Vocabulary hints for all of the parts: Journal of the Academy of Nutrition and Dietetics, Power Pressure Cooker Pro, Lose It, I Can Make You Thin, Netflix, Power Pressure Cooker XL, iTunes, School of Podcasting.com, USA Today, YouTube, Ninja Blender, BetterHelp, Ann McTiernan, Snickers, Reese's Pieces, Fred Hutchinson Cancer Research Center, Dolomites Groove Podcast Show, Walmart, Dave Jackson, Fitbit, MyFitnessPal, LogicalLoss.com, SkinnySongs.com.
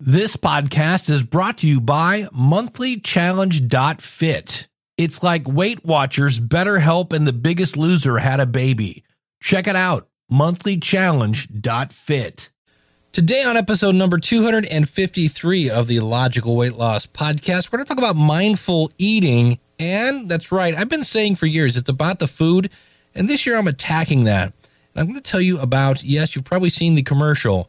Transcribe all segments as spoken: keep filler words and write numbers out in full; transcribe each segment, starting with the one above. This podcast is brought to you by Monthly Challenge dot fit. It's like Weight Watchers, BetterHelp, and The Biggest Loser had a baby. Check it out, Monthly Challenge dot fit. Today on episode number two hundred fifty-three of the Logical Weight Loss Podcast, we're going to talk about mindful eating. And that's right, I've been saying for years, it's about the food. And this year I'm attacking that. And I'm going to tell you about, yes, you've probably seen the commercial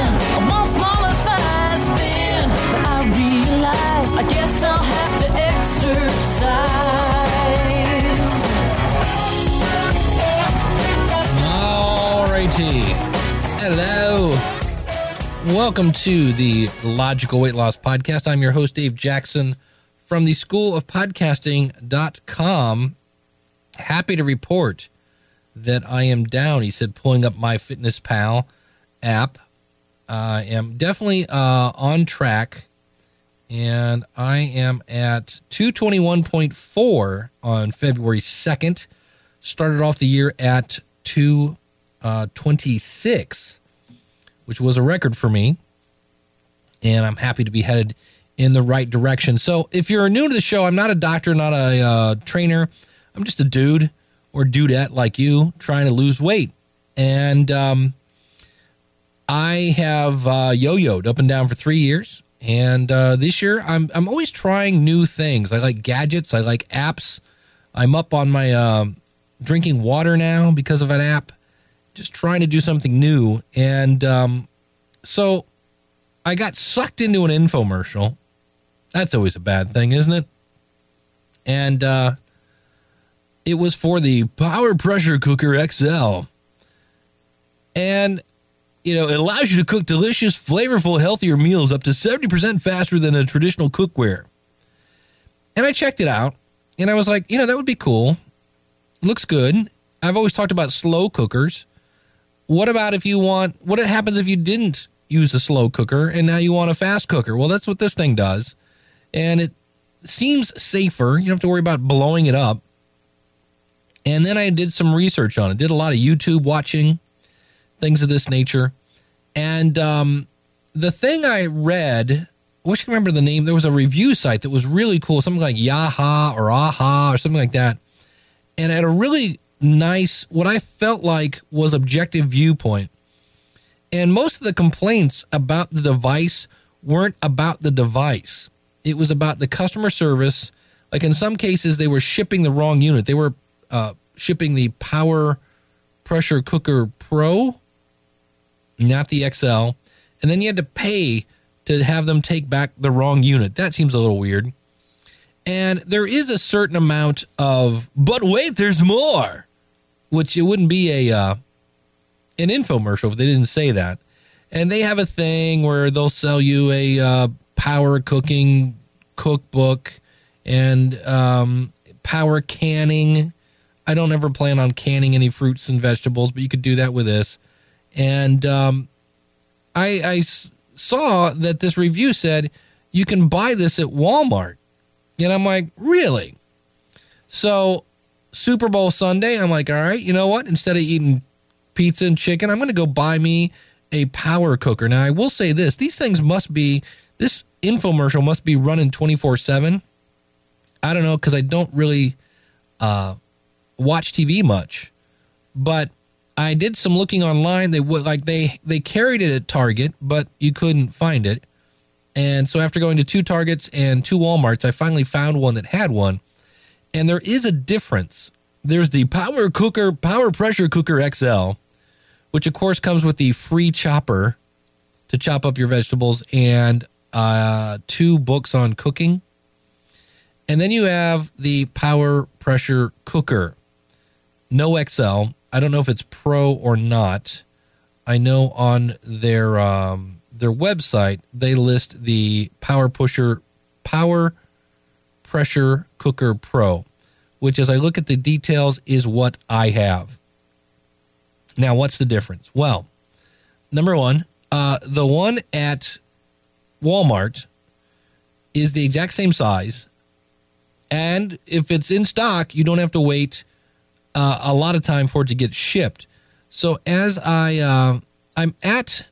I want smaller thighs, thin. But I realize I guess I'll have to exercise. Alrighty. Hello. Welcome to the Logical Weight Loss Podcast. I'm your host, Dave Jackson, from the School of Podcasting dot com. Happy to report that I am down. He said, pulling up my MyFitnessPal app. I am definitely uh, on track, and I am at two twenty-one point four on February second. Started off the year at two twenty-six. Which was a record for me, and I'm happy to be headed in the right direction. So if you're new to the show, I'm not a doctor, not a uh, trainer. I'm just a dude or dudette like you trying to lose weight. And um, I have uh, yo-yoed up and down for three years. And uh, this year, I'm I'm always trying new things. I like gadgets. I like apps. I'm up on my uh, drinking water now because of an app. Just trying to do something new. And um, so I got sucked into an infomercial. That's always a bad thing, isn't it? And uh, it was for the Power Pressure Cooker X L. And, you know, it allows you to cook delicious, flavorful, healthier meals up to seventy percent faster than a traditional cookware. And I checked it out, and I was like, you know, that would be cool. Looks good. I've always talked about slow cookers. What about if you want, what happens if you didn't use a slow cooker and now you want a fast cooker? Well, that's what this thing does. And it seems safer. You don't have to worry about blowing it up. And then I did some research on it. Did a lot of YouTube watching, things of this nature. And um, the thing I read, I wish I could remember the name. There was a review site that was really cool. Something like Yaha or Aha or something like that. And at a really nice, what I felt like was objective viewpoint. And most of the complaints about the device weren't about the device. It was about the customer service. Like in some cases, they were shipping the wrong unit. They were uh, shipping the Power Pressure Cooker Pro, not the X L. And then you had to pay to have them take back the wrong unit. That seems a little weird. And there is a certain amount of, but wait, there's more. Which it wouldn't be a uh, an infomercial if they didn't say that. And they have a thing where they'll sell you a uh, power cooking cookbook and um, power canning. I don't ever plan on canning any fruits and vegetables, but you could do that with this. And um, I, I saw that this review said you can buy this at Walmart. And I'm like, really? So Super Bowl Sunday, I'm like, all right, you know what? Instead of eating pizza and chicken, I'm going to go buy me a power cooker. Now, I will say this. These things must be, this infomercial must be running twenty-four seven. I don't know, because I don't really uh, watch T V much. But I did some looking online. They would like they, they carried it at Target, but you couldn't find it. And so after going to two Targets and two Walmarts, I finally found one that had one. And there is a difference. There's the Power Cooker, Power Pressure Cooker X L, which of course comes with the free chopper to chop up your vegetables and uh, two books on cooking. And then you have the Power Pressure Cooker, no X L. I don't know if it's Pro or not. I know on their um, their website they list the Power Pusher Power Pressure Cooker Pro, which as I look at the details is what I have. Now, what's the difference? Well, number one, uh, the one at Walmart is the exact same size, and if it's in stock, you don't have to wait uh, a lot of time for it to get shipped. So as I, uh, I'm at,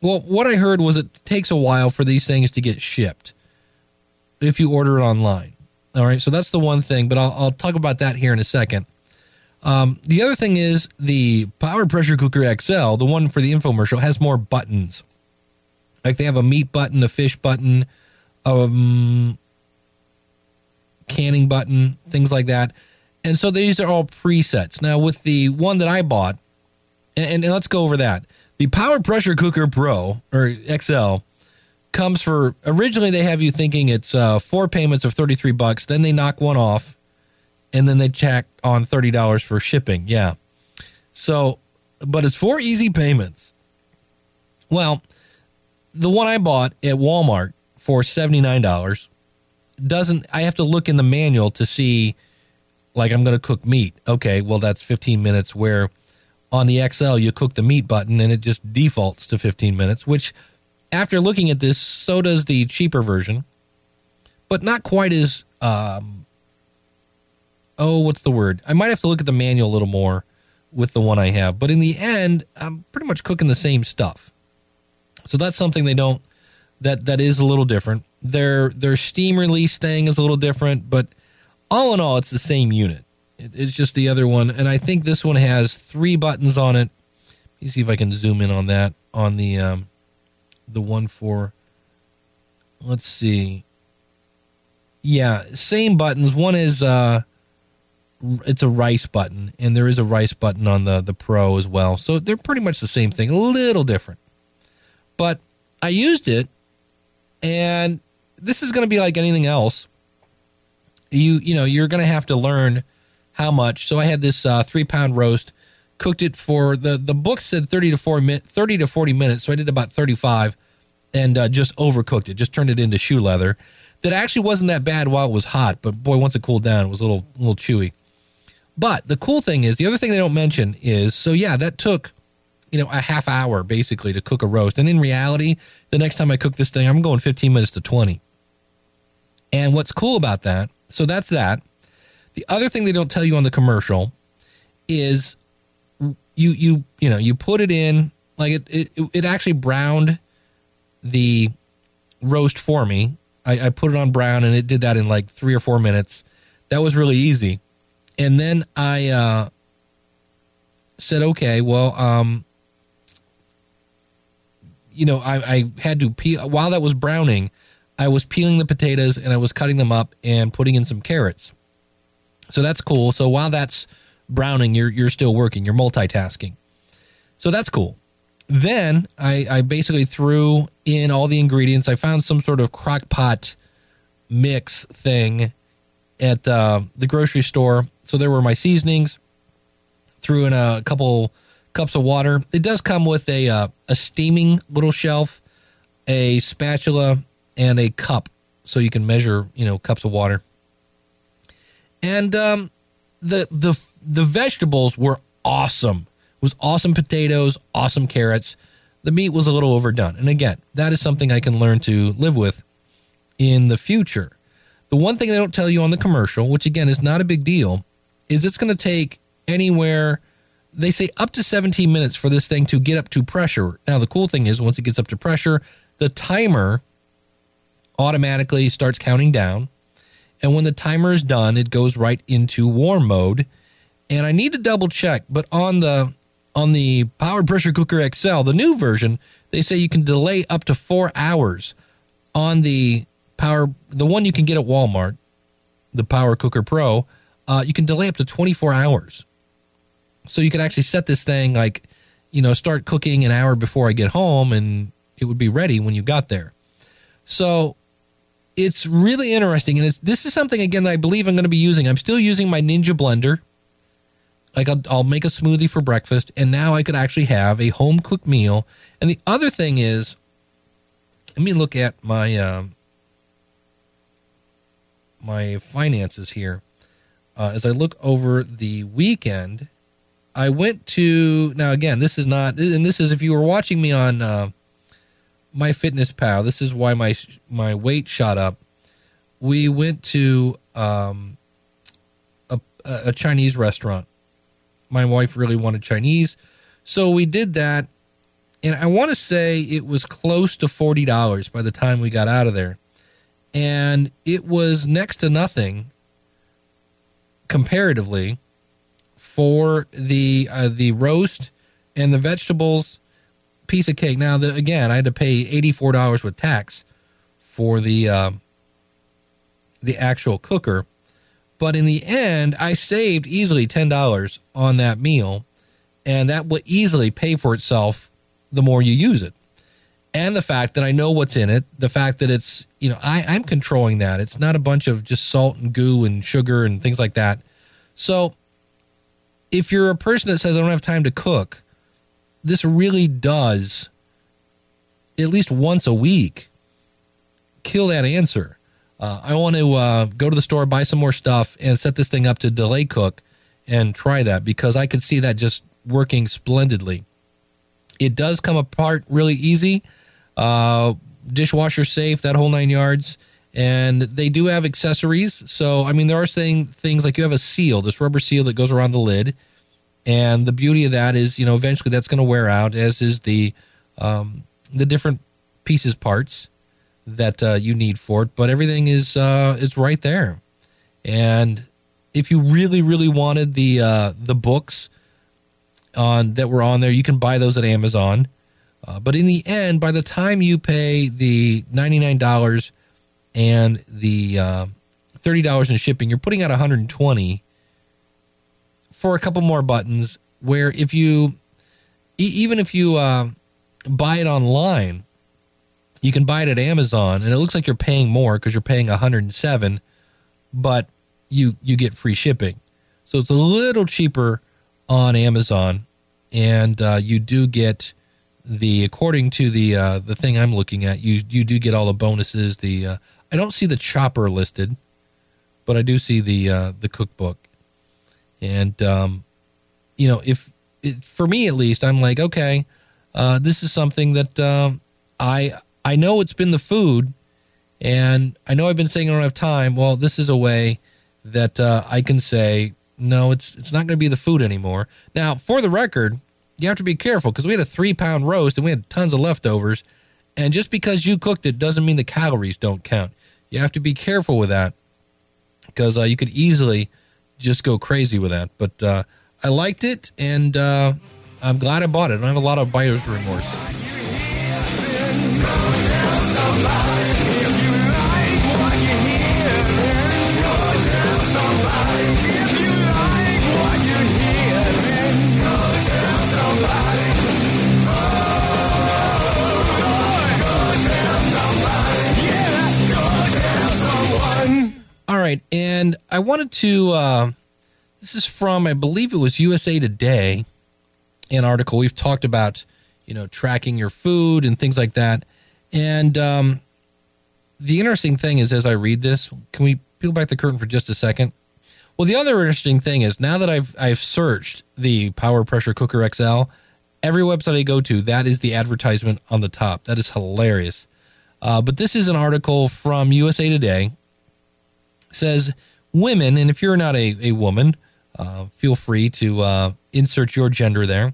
well, what I heard was it takes a while for these things to get shipped if you order it online. All right, so that's the one thing, but I'll, I'll talk about that here in a second. Um, the other thing is the Power Pressure Cooker X L, the one for the infomercial, has more buttons. Like they have a meat button, a fish button, um, canning button, things like that. And so these are all presets. Now with the one that I bought, and, and let's go over that. The Power Pressure Cooker Pro, or X L, comes for, originally they have you thinking it's uh, four payments of thirty-three bucks. Then they knock one off, and then they tack on thirty dollars for shipping. Yeah. So, but it's four easy payments. Well, the one I bought at Walmart for seventy-nine dollars doesn't, I have to look in the manual to see, like I'm going to cook meat. Okay, well, that's fifteen minutes, where on the X L, you cook the meat button and it just defaults to fifteen minutes, which after looking at this, so does the cheaper version, but not quite as, um, oh, what's the word? I might have to look at the manual a little more with the one I have, but in the end, I'm pretty much cooking the same stuff. So that's something they don't, that, that is a little different. Their, their steam release thing is a little different, but all in all, it's the same unit. It's just the other one. And I think this one has three buttons on it. Let me see if I can zoom in on that, on the um, the one for, let's see. Yeah, same buttons. One is, uh, it's a rice button, and there is a rice button on the, the Pro as well. So they're pretty much the same thing, a little different. But I used it, and this is going to be like anything else. You you know, you're going to have to learn how much. So I had this uh, three-pound roast, cooked it for, the, the book said thirty to forty minutes, so I did about thirty-five, and uh, just overcooked it, just turned it into shoe leather. That actually wasn't that bad while it was hot, but boy, once it cooled down, it was a little, a little chewy. But the cool thing is, the other thing they don't mention is, so yeah, that took, you know, a half hour basically to cook a roast. And in reality, the next time I cook this thing, I'm going fifteen minutes to twenty. And what's cool about that, so that's that. The other thing they don't tell you on the commercial is you you you know you put it in, like it it, it actually browned the roast for me. I, I put it on brown and it did that in like three or four minutes. That was really easy. And then I uh, said, okay, well, um, you know, I, I had to peel while that was browning. I was peeling the potatoes and I was cutting them up and putting in some carrots. So that's cool. So while that's browning, you're you're still working. You're multitasking. So that's cool. Then I, I basically threw in all the ingredients. I found some sort of crock pot mix thing at uh, the grocery store. So there were my seasonings. Threw in a couple cups of water. It does come with a uh, a steaming little shelf, a spatula, and a cup, so you can measure, you know, cups of water. And um, the the the vegetables were awesome. It was awesome potatoes, awesome carrots. The meat was a little overdone. And again, that is something I can learn to live with in the future. The one thing they don't tell you on the commercial, which again is not a big deal, is it's going to take anywhere, they say up to seventeen minutes for this thing to get up to pressure. Now, the cool thing is once it gets up to pressure, the timer automatically starts counting down. And when the timer is done, it goes right into warm mode. And I need to double check, but on the on the Power Pressure Cooker X L, the new version, they say you can delay up to four hours. on the power, the one you can get at Walmart, the Power Cooker Pro, uh, you can delay up to twenty-four hours. So you can actually set this thing like, you know, start cooking an hour before I get home, and it would be ready when you got there. So it's really interesting. And it's, this is something, again, that I believe I'm going to be using. I'm still using my Ninja Blender. Like I'll, I'll make a smoothie for breakfast, and now I could actually have a home-cooked meal. And the other thing is, let me look at my um, my finances here. Uh, as I look over the weekend, I went to, now again, this is not, and this is if you were watching me on uh, MyFitnessPal, this is why my my weight shot up. We went to um, a, a Chinese restaurant. My wife really wanted Chinese, so we did that. And I want to say it was close to forty dollars by the time we got out of there. And it was next to nothing comparatively for the uh, the roast and the vegetables piece of cake. Now, the, again, I had to pay eighty-four dollars with tax for the uh, the actual cooker. But in the end, I saved easily ten dollars on that meal, and that will easily pay for itself the more you use it. And the fact that I know what's in it, the fact that it's, you know, I, I'm controlling that. It's not a bunch of just salt and goo and sugar and things like that. So if you're a person that says, I don't have time to cook, this really does, at least once a week, kill that answer. Uh, I want to uh, go to the store, buy some more stuff, and set this thing up to delay cook and try that, because I could see that just working splendidly. It does come apart really easy, uh, dishwasher safe, that whole nine yards. And they do have accessories. So, I mean, there are saying things like you have a seal, this rubber seal that goes around the lid. And the beauty of that is, you know, eventually that's going to wear out, as is the um, the different pieces, parts that uh, you need for it. But everything is uh, is right there. And if you really, really wanted the uh, the books on that were on there, you can buy those at Amazon. Uh, but in the end, by the time you pay the ninety-nine dollars and the uh, thirty dollars in shipping, you're putting out one hundred twenty dollars for a couple more buttons, where if you, e- even if you uh, buy it online, you can buy it at Amazon, and it looks like you're paying more because you're paying one hundred seven dollars, but you you get free shipping. So it's a little cheaper on Amazon, and uh, you do get the, according to the uh, the thing I'm looking at, you you do get all the bonuses. The uh, I don't see the chopper listed, but I do see the uh, the cookbook. And um, you know, if it, for me at least, I'm like, okay, uh, this is something that um, I I know it's been the food, and I know I've been saying I don't have time. Well, this is a way that uh, I can say, no, it's it's not going to be the food anymore. Now, for the record, you have to be careful, because we had a three-pound roast and we had tons of leftovers. And just because you cooked it doesn't mean the calories don't count. You have to be careful with that, because uh, you could easily just go crazy with that. But uh, I liked it, and uh, I'm glad I bought it. I don't have a lot of buyer's remorse. All right, and I wanted to, uh, this is from, I believe it was U S A Today, an article. We've talked about, you know, tracking your food and things like that. And um, the interesting thing is, as I read this, can we peel back the curtain for just a second? Well, the other interesting thing is, now that I've I've searched the Power Pressure Cooker X L, every website I go to, that is the advertisement on the top. That is hilarious. Uh, but this is an article from U S A Today. Says women, and if you're not a, a woman, uh, feel free to uh, insert your gender there.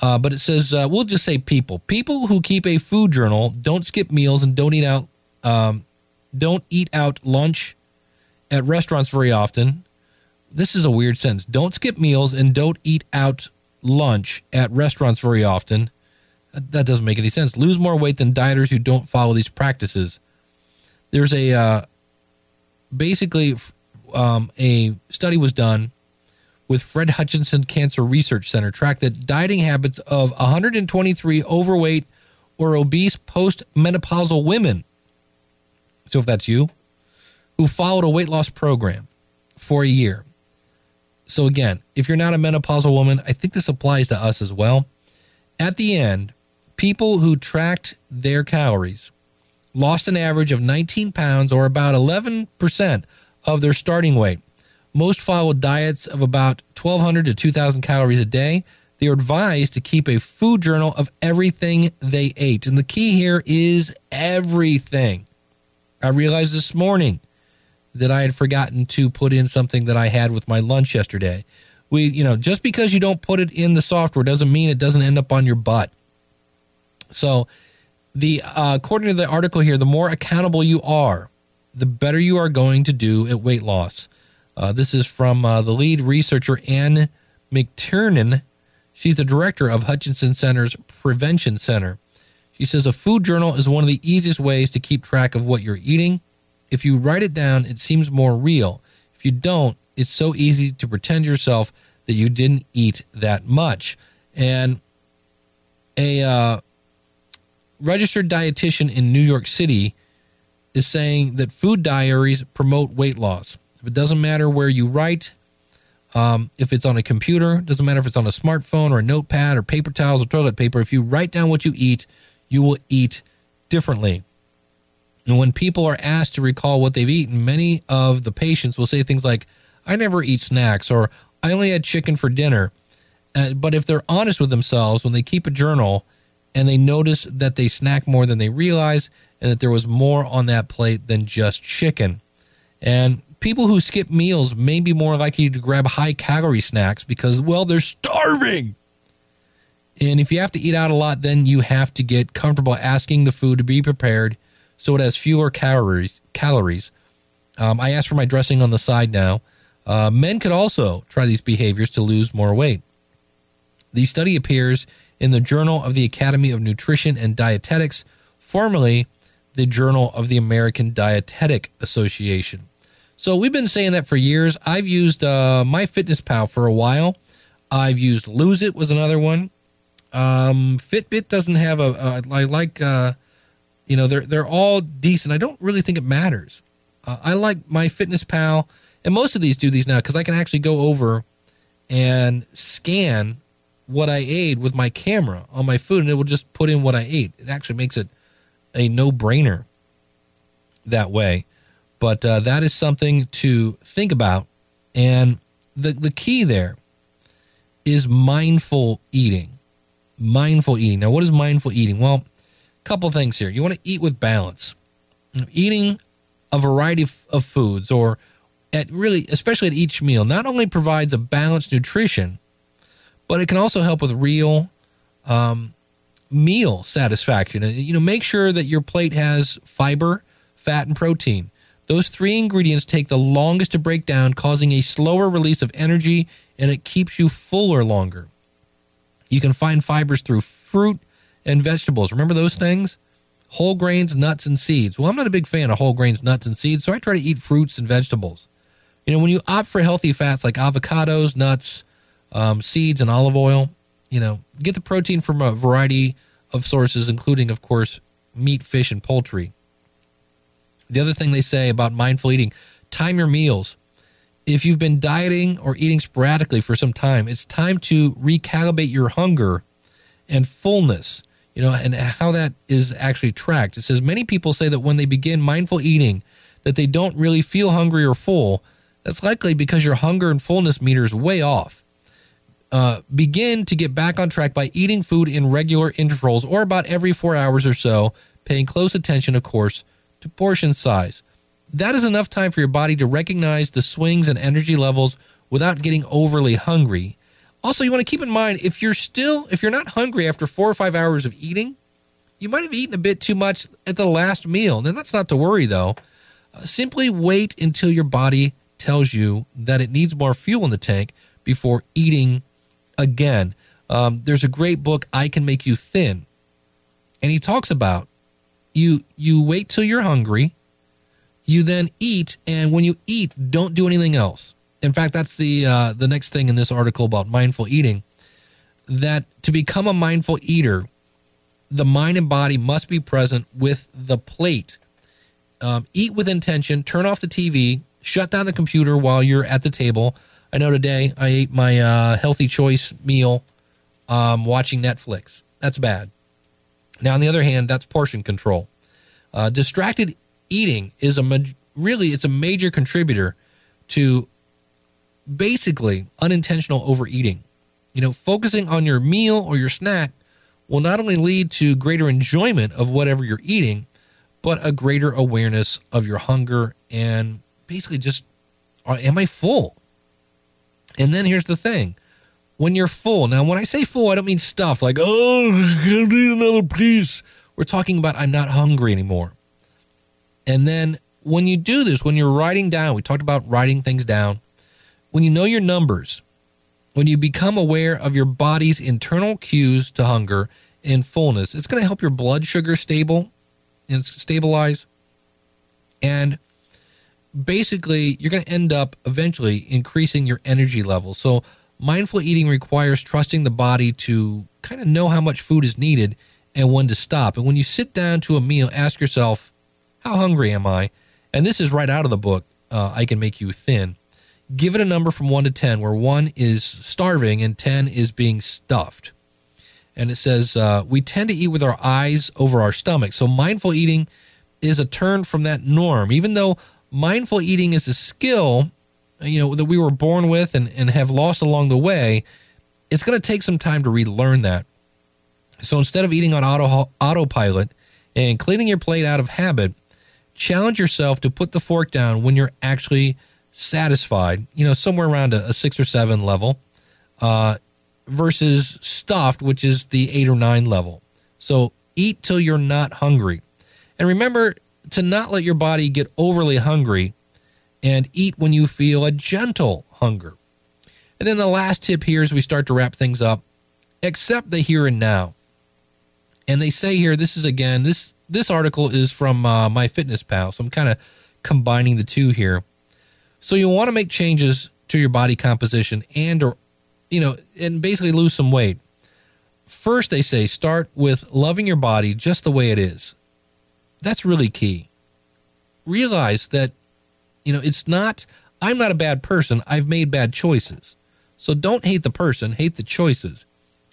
Uh, but it says, uh, we'll just say people. People who keep a food journal don't skip meals and don't eat out, um, don't eat out lunch at restaurants very often. This is a weird sentence. Don't skip meals and don't eat out lunch at restaurants very often. That doesn't make any sense. Lose more weight than dieters who don't follow these practices. There's a uh, basically um, a study was done with Fred Hutchinson Cancer Research Center, tracked the dieting habits of one hundred twenty-three overweight or obese post-menopausal women. So if that's you, who followed a weight loss program for a year. So again, if you're not a menopausal woman, I think this applies to us as well. At the end, people who tracked their calories lost an average of nineteen pounds or about eleven percent of their starting weight. Most followed diets of about twelve hundred to two thousand calories a day. They are advised to keep a food journal of everything they ate. And the key here is everything. I realized this morning that I had forgotten to put in something that I had with my lunch yesterday. We, you know, just because you don't put it in the software doesn't mean it doesn't end up on your butt. So the uh, according to the article here, the more accountable you are, the better you are going to do at weight loss. Uh, this is from uh, the lead researcher, Ann McTiernan. She's the director of Hutchinson Center's Prevention Center. She says a food journal is one of the easiest ways to keep track of what you're eating. If you write it down, it seems more real. If you don't, it's so easy to pretend to yourself that you didn't eat that much. And a uh, registered dietitian in New York City is saying that food diaries promote weight loss. If it doesn't matter where you write, um, if it's on a computer, doesn't matter if it's on a smartphone or a notepad or paper towels or toilet paper, if you write down what you eat, you will eat differently. And when people are asked to recall what they've eaten, many of the patients will say things like, I never eat snacks, or I only had chicken for dinner. Uh, but if they're honest with themselves, when they keep a journal and they notice that they snack more than they realize and that there was more on that plate than just chicken. And people who skip meals may be more likely to grab high-calorie snacks because, well, they're starving. And if you have to eat out a lot, then you have to get comfortable asking the food to be prepared so it has fewer calories. Calories. Um, I asked for my dressing on the side now. Uh, men could also try these behaviors to lose more weight. The study appears in the Journal of the Academy of Nutrition and Dietetics, formerly the Journal of the American Dietetic Association. So we've been saying that for years. I've used uh, MyFitnessPal for a while. I've used Lose It was another one. Um, Fitbit doesn't have a, a I like, uh, you know, they're they're all decent. I don't really think it matters. Uh, I like MyFitnessPal, and most of these do these now because I can actually go over and scan what I ate with my camera on my food, and it will just put in what I ate. It actually makes it a no-brainer that way. But uh, that is something to think about. And the the key there is mindful eating. Mindful eating. Now, what is mindful eating? Well, a couple things here. You want to eat with balance. Eating a variety of, of foods, or at really, especially at each meal, not only provides a balanced nutrition, but it can also help with real um, meal satisfaction. You know, make sure that your plate has fiber, fat, and protein. Those three ingredients take the longest to break down, causing a slower release of energy, and it keeps you fuller longer. You can find fibers through fruit and vegetables. Remember those things? Whole grains, nuts, and seeds. Well, I'm not a big fan of whole grains, nuts, and seeds, so I try to eat fruits and vegetables. You know, when you opt for healthy fats like avocados, nuts, um, seeds, and olive oil, you know, get the protein from a variety of sources, including, of course, meat, fish, and poultry. The other thing they say about mindful eating, time your meals. If you've been dieting or eating sporadically for some time, it's time to recalibrate your hunger and fullness, you know, and how that is actually tracked. It says many people say that when they begin mindful eating that they don't really feel hungry or full. That's likely because your hunger and fullness meter is way off. Uh, begin to get back on track by eating food in regular intervals or about every four hours or so, paying close attention, of course, to portion size. That is enough time for your body to recognize the swings and energy levels without getting overly hungry. Also, you want to keep in mind, if you're still, if you're not hungry after four or five hours of eating, you might have eaten a bit too much at the last meal. Now, that's not to worry, though. Uh, simply wait until your body tells you that it needs more fuel in the tank before eating again. Um, there's a great book, I Can Make You Thin, And he talks about you you wait till you're hungry, you then eat, and when you eat, don't do anything else. In fact, that's the uh, the next thing in this article about mindful eating, that to become a mindful eater, the mind and body must be present with the plate. Um, eat with intention, turn off the T V, shut down the computer while you're at the table. I know today I ate my uh, healthy choice meal um, watching Netflix. That's bad. Now, on the other hand, that's portion control. Uh, distracted eating is a ma- really it's a major contributor to basically unintentional overeating. You know, focusing on your meal or your snack will not only lead to greater enjoyment of whatever you're eating, but a greater awareness of your hunger and basically just, am I full? And then here's the thing. When you're full, now when I say full, I don't mean stuffed, like, oh, I'm going to need another piece. We're talking about I'm not hungry anymore. And then when you do this, when you're writing down, we talked about writing things down. When you know your numbers, when you become aware of your body's internal cues to hunger and fullness, it's going to help your blood sugar stable and stabilize. And basically, you're going to end up eventually increasing your energy level. So mindful eating requires trusting the body to kind of know how much food is needed and when to stop. And when you sit down to a meal, ask yourself, how hungry am I? And this is right out of the book, uh, I Can Make You Thin. Give it a number from one to ten, where one is starving and ten is being stuffed. And it says, uh, we tend to eat with our eyes over our stomach. So mindful eating is a turn from that norm. Even though mindful eating is a skill, you know, that we were born with and, and have lost along the way, it's going to take some time to relearn that. So instead of eating on auto, autopilot and cleaning your plate out of habit, challenge yourself to put the fork down when you're actually satisfied, you know, somewhere around a, a six or seven level uh, versus stuffed, which is the eight or nine level. So eat till you're not hungry. And remember to not let your body get overly hungry, and eat when you feel a gentle hunger. And then the last tip here as we start to wrap things up, accept the here and now. And they say here, this is again, this this article is from uh, MyFitnessPal, so I'm kind of combining the two here. So you want to make changes to your body composition and, or you know, and basically lose some weight. First, they say, start with loving your body just the way it is. That's really key. Realize that, you know, it's not, I'm not a bad person. I've made bad choices. So don't hate the person, hate the choices.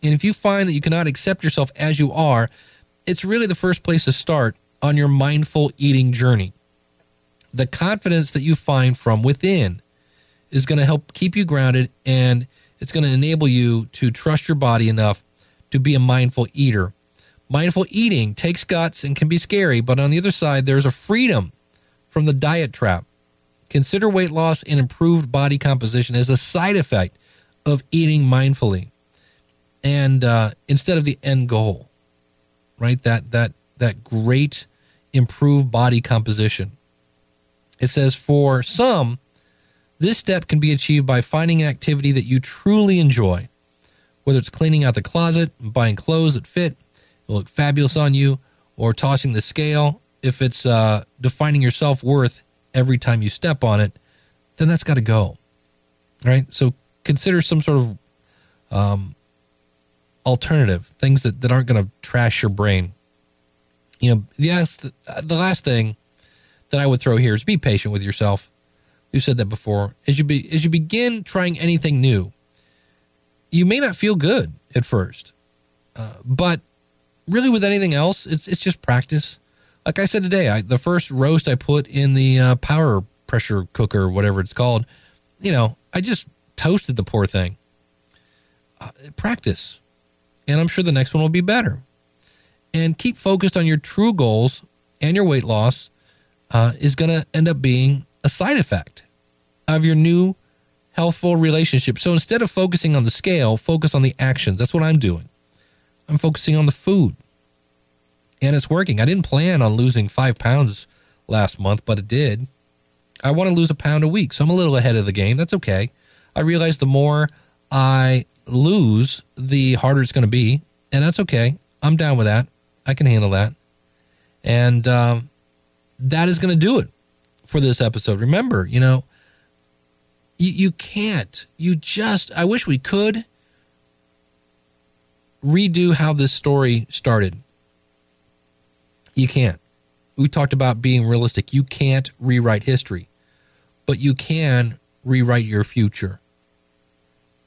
And if you find that you cannot accept yourself as you are, it's really the first place to start on your mindful eating journey. The confidence that you find from within is going to help keep you grounded, and it's going to enable you to trust your body enough to be a mindful eater. Mindful eating takes guts and can be scary, but on the other side, there's a freedom from the diet trap. Consider weight loss and improved body composition as a side effect of eating mindfully, and uh, instead of the end goal, right? That that that great improved body composition. It says for some, this step can be achieved by finding an activity that you truly enjoy, whether it's cleaning out the closet, buying clothes that fit, that look fabulous on you, or tossing the scale. If it's uh, defining your self-worth every time you step on it, then that's got to go. All right. So consider some sort of um, alternative, things that, that aren't going to trash your brain. You know, yes, the, the last thing that I would throw here is be patient with yourself. We've said that before. As you be, as you begin trying anything new, you may not feel good at first, uh, but really with anything else, it's it's just practice. Like I said today, I, the first roast I put in the uh, power pressure cooker, whatever it's called, you know, I just toasted the poor thing. Uh, practice. And I'm sure the next one will be better. And keep focused on your true goals, and your weight loss uh, is going to end up being a side effect of your new healthful relationship. So instead of focusing on the scale, focus on the actions. That's what I'm doing. I'm focusing on the food. And it's working. I didn't plan on losing five pounds last month, but it did. I want to lose a pound a week, so I'm a little ahead of the game. That's okay. I realize the more I lose, the harder it's going to be, and that's okay. I'm down with that. I can handle that. And um, that is going to do it for this episode. Remember, you know, you, you can't, you just, I wish we could redo how this story started. You can't. We talked about being realistic. You can't rewrite history, but you can rewrite your future.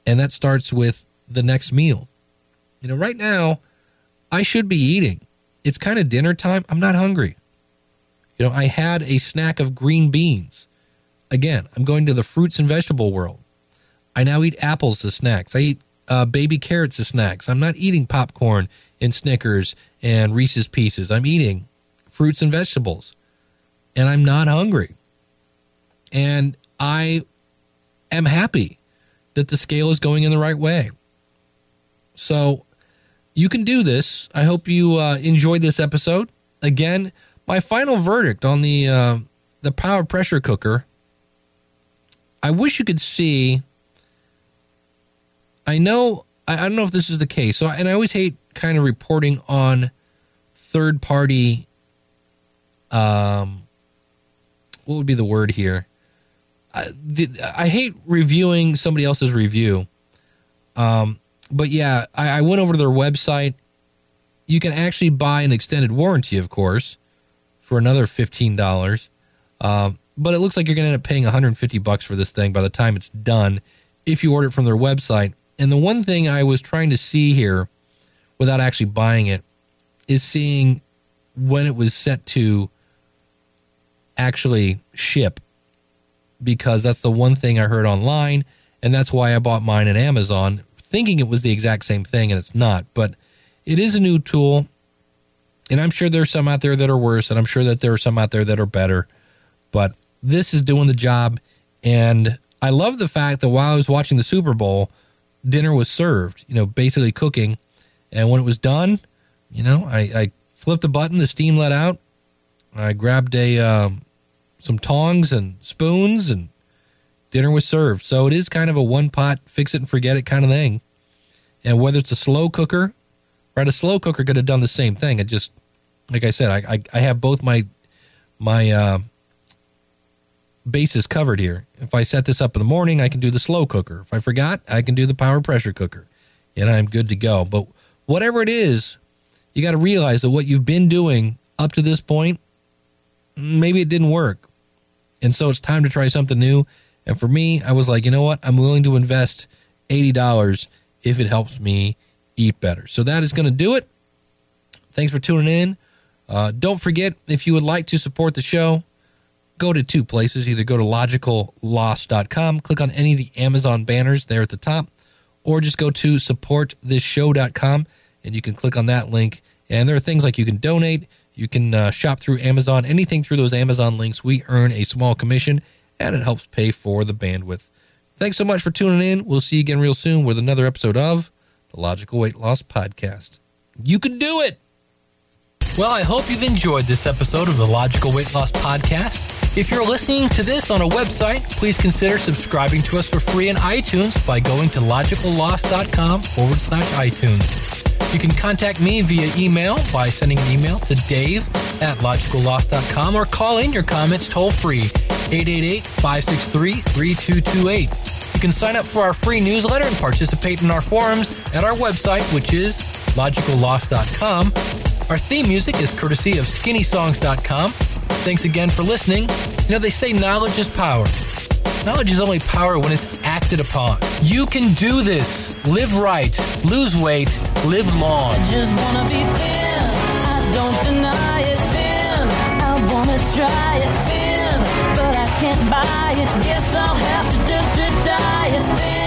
And that starts with the next meal. You know, right now, I should be eating. It's kind of dinner time. I'm not hungry. You know, I had a snack of green beans. Again, I'm going to the fruits and vegetable world. I now eat apples as snacks. I eat uh, baby carrots as snacks. I'm not eating popcorn and Snickers and Reese's Pieces. I'm eating fruits and vegetables, and I'm not hungry. And I am happy that the scale is going in the right way. So you can do this. I hope you uh, enjoyed this episode. Again, my final verdict on the uh, the power pressure cooker. I wish you could see. I know. I, I don't know if this is the case. So, and I always hate kind of reporting on third party. Um, what would be the word here? I, the, I hate reviewing somebody else's review. Um, but yeah, I, I went over to their website. You can actually buy an extended warranty, of course, for another fifteen dollars. Um, but it looks like you're going to end up paying one hundred fifty bucks for this thing by the time it's done if you order it from their website. And the one thing I was trying to see here without actually buying it is seeing when it was set to actually ship, because that's the one thing I heard online, and that's why I bought mine at Amazon, thinking it was the exact same thing, and it's not. But it is a new tool, and I'm sure there's some out there that are worse, and I'm sure that there are some out there that are better. But this is doing the job, and I love the fact that while I was watching the Super Bowl, dinner was served, you know, basically cooking. And when it was done, you know, I, I flipped the button, the steam let out. I grabbed a... Um, some tongs and spoons, and dinner was served. So it is kind of a one-pot, fix-it-and-forget-it kind of thing. And whether it's a slow cooker, right, a slow cooker could have done the same thing. It just, like I said, I, I, I have both my my uh, bases covered here. If I set this up in the morning, I can do the slow cooker. If I forgot, I can do the power pressure cooker, and I'm good to go. But whatever it is, you got to realize that what you've been doing up to this point, maybe it didn't work. And so it's time to try something new. And for me, I was like, you know what? I'm willing to invest eighty dollars if it helps me eat better. So that is going to do it. Thanks for tuning in. Uh, don't forget, if you would like to support the show, go to two places. Either go to logical loss dot com, click on any of the Amazon banners there at the top, or just go to support this show dot com, and you can click on that link. And there are things like you can donate. You can uh, shop through Amazon, anything through those Amazon links. We earn a small commission, and it helps pay for the bandwidth. Thanks so much for tuning in. We'll see you again real soon with another episode of the Logical Weight Loss Podcast. You can do it! Well, I hope you've enjoyed this episode of the Logical Weight Loss Podcast. If you're listening to this on a website, please consider subscribing to us for free in iTunes by going to logical loss dot com forward slash iTunes. You can contact me via email by sending an email to dave at logical loss dot com or call in your comments toll-free, eight eight eight, five six three, three two two eight. You can sign up for our free newsletter and participate in our forums at our website, which is logical loss dot com. Our theme music is courtesy of skinny songs dot com. Thanks again for listening. You know, they say knowledge is power. Knowledge is only power when it's acted upon. You can do this. Live right. Lose weight. Live long. I just want to be thin. I don't deny it, thin. I want to try it, thin. But I can't buy it. Guess I'll have to just diet, thin.